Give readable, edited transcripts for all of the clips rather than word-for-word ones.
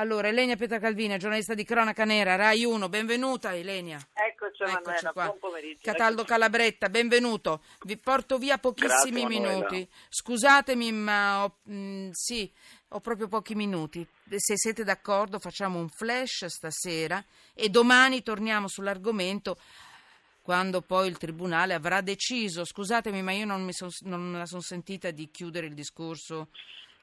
Allora, Ilenia Petracalvina, giornalista di Cronaca Nera, Rai 1, benvenuta Ilenia. Eccoci, Manuela, qua. Buon pomeriggio. Cataldo Calabretta, benvenuto. Vi porto via pochissimi minuti. Scusatemi, ma ho proprio pochi minuti. Se siete d'accordo facciamo un flash stasera e domani torniamo sull'argomento quando poi il tribunale avrà deciso. Scusatemi, ma io non la sono sentita di chiudere il discorso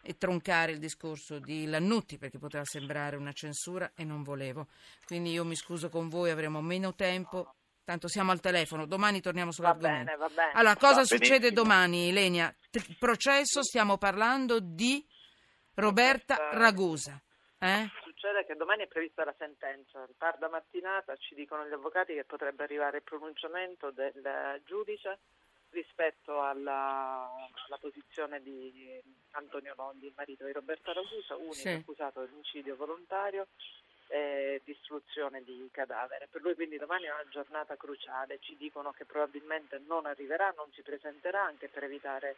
e troncare il discorso di Lannutti, perché poteva sembrare una censura e non volevo. Quindi io mi scuso con voi, avremo meno tempo, tanto siamo al telefono, domani torniamo sull'argomento. Va bene. Allora, cosa succede domani, Ilenia? Processo, stiamo parlando di Roberta Ragusa. Succede che domani è prevista la sentenza, tarda mattinata ci dicono gli avvocati che potrebbe arrivare il pronunciamento del giudice rispetto alla posizione di Antonio Logli, il marito di Roberta Ragusa, unico accusato di omicidio volontario e distruzione di cadavere. Per lui quindi domani è una giornata cruciale, ci dicono che probabilmente non arriverà, non si presenterà, anche per evitare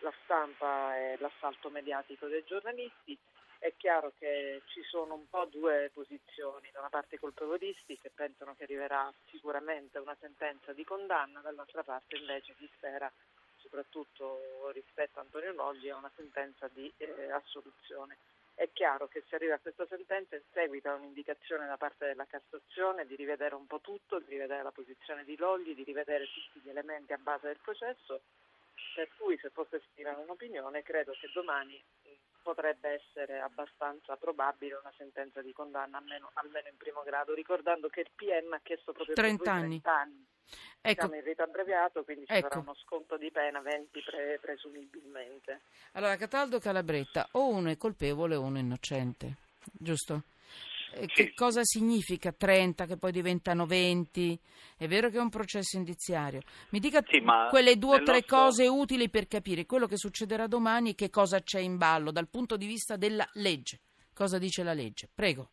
la stampa e l'assalto mediatico dei giornalisti. È chiaro che ci sono un po' due posizioni, da una parte i colpevolisti che pensano che arriverà sicuramente una sentenza di condanna, dall'altra parte invece chi spera, soprattutto rispetto a Antonio Logli, è una sentenza di assoluzione. È chiaro che se arriva a questa sentenza in seguito a un'indicazione da parte della Cassazione di rivedere un po' tutto, di rivedere la posizione di Logli, di rivedere tutti gli elementi a base del processo, per cui se fosse esprimere un'opinione credo che domani potrebbe essere abbastanza probabile una sentenza di condanna, almeno in primo grado, ricordando che il PM ha chiesto proprio 30 anni. Ecco. Siamo in rito abbreviato, quindi ci sarà uno sconto di pena 20 presumibilmente. Allora, Cataldo Calabretta, o uno è colpevole o uno è innocente, giusto? Che cosa significa 30 che poi diventano 20? È vero che è un processo indiziario. Mi dica quelle due o tre cose utili per capire quello che succederà domani e che cosa c'è in ballo dal punto di vista della legge. Cosa dice la legge? Prego.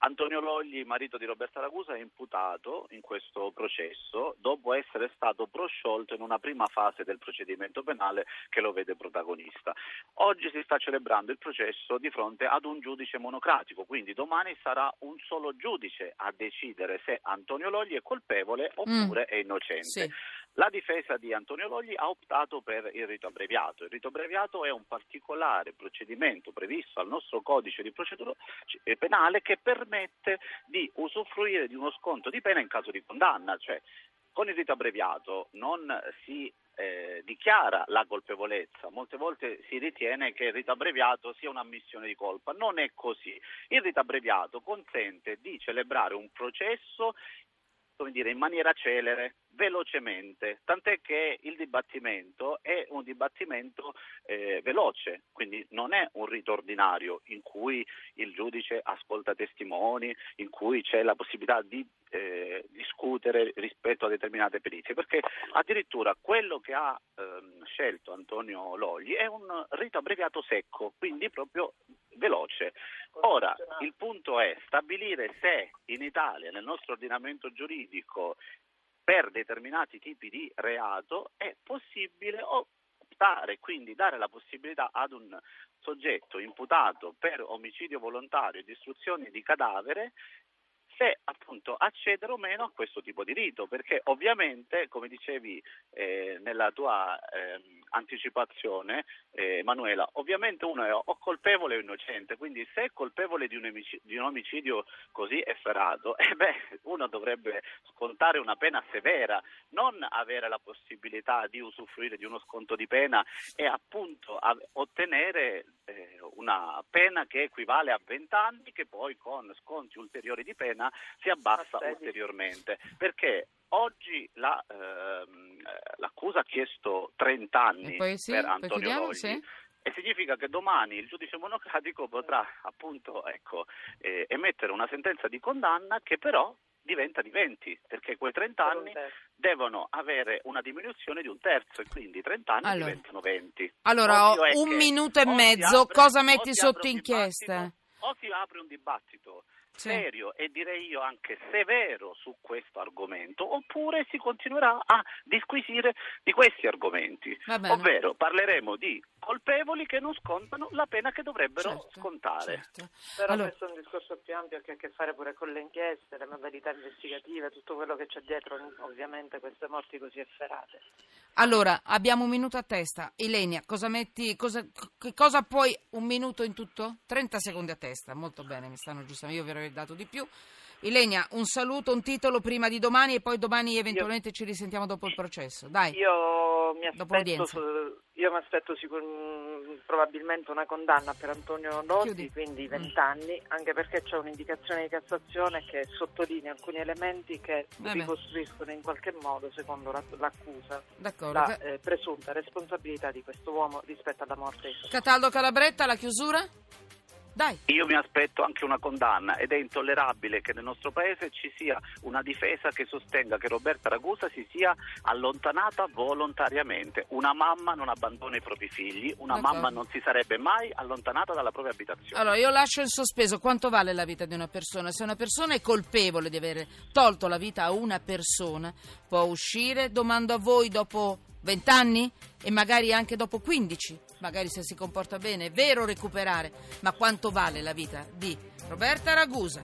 Antonio Logli, marito di Roberta Ragusa, è imputato in questo processo dopo essere stato prosciolto in una prima fase del procedimento penale che lo vede protagonista. Oggi si sta celebrando il processo di fronte ad un giudice monocratico, quindi domani sarà un solo giudice a decidere se Antonio Logli è colpevole oppure è innocente. Sì. La difesa di Antonio Logli ha optato per il rito abbreviato. Il rito abbreviato è un particolare procedimento previsto al nostro codice di procedura penale che permette di usufruire di uno sconto di pena in caso di condanna. Cioè, con il rito abbreviato non si dichiara la colpevolezza, molte volte si ritiene che il rito abbreviato sia un'ammissione di colpa, non è così. Il rito abbreviato consente di celebrare un processo, come dire, in maniera celere, velocemente, tant'è che il dibattimento è un dibattimento veloce, quindi non è un rito ordinario in cui il giudice ascolta testimoni, in cui c'è la possibilità di discutere rispetto a determinate perizie, perché addirittura quello che ha scelto Antonio Logli è un rito abbreviato secco, quindi proprio veloce. Ora, il punto è stabilire se in Italia, nel nostro ordinamento giuridico, per determinati tipi di reato è possibile optare, quindi dare la possibilità ad un soggetto imputato per omicidio volontario e distruzione di cadavere se appunto accedere o meno a questo tipo di rito, perché ovviamente, come dicevi nella tua anticipazione Manuela, ovviamente uno è o colpevole o innocente, quindi se è colpevole di un omicidio così efferato, uno dovrebbe scontare una pena severa, non avere la possibilità di usufruire di uno sconto di pena e appunto ottenere una pena che equivale a 20 anni, che poi con sconti ulteriori di pena si abbassa ulteriormente, perché oggi l'accusa ha chiesto 30 anni per Antonio Logli e significa che domani il giudice monocratico potrà appunto emettere una sentenza di condanna che però diventa di 20, perché quei 30 anni devono avere una diminuzione di un terzo e quindi 30 anni diventano 20. Allora, un minuto e mezzo, cosa metti sotto inchiesta? O si apre un dibattito serio e direi io anche severo su questo argomento, oppure si continuerà a disquisire di questi argomenti, ovvero parleremo di colpevoli che non scontano la pena che dovrebbero scontare. Però allora, questo è un discorso più ampio che ha a che fare pure con le inchieste, le modalità investigative, tutto quello che c'è dietro ovviamente queste morti così efferate. Allora, abbiamo un minuto a testa. Ilenia, cosa puoi, un minuto in tutto? 30 secondi a testa, molto bene, mi stanno giustamente, io vi avrei dato di più. Ilenia, un saluto, un titolo prima di domani e poi domani eventualmente ci risentiamo dopo il processo. Dai. Io mi aspetto probabilmente una condanna per Antonio Logli, quindi 20 anni, anche perché c'è un'indicazione di Cassazione che sottolinea alcuni elementi che ricostruiscono in qualche modo, secondo l'accusa, la presunta responsabilità di questo uomo rispetto alla morte. Cataldo Calabretta, la chiusura? Dai. Io mi aspetto anche una condanna ed è intollerabile che nel nostro paese ci sia una difesa che sostenga che Roberta Ragusa si sia allontanata volontariamente. Una mamma non abbandona i propri figli, una mamma non si sarebbe mai allontanata dalla propria abitazione. Allora io lascio in sospeso quanto vale la vita di una persona. Se una persona è colpevole di aver tolto la vita a una persona, può uscire, domando a voi, dopo 20 anni e magari anche dopo 15, magari se si comporta bene, è vero recuperare, ma quanto vale la vita di Roberta Ragusa?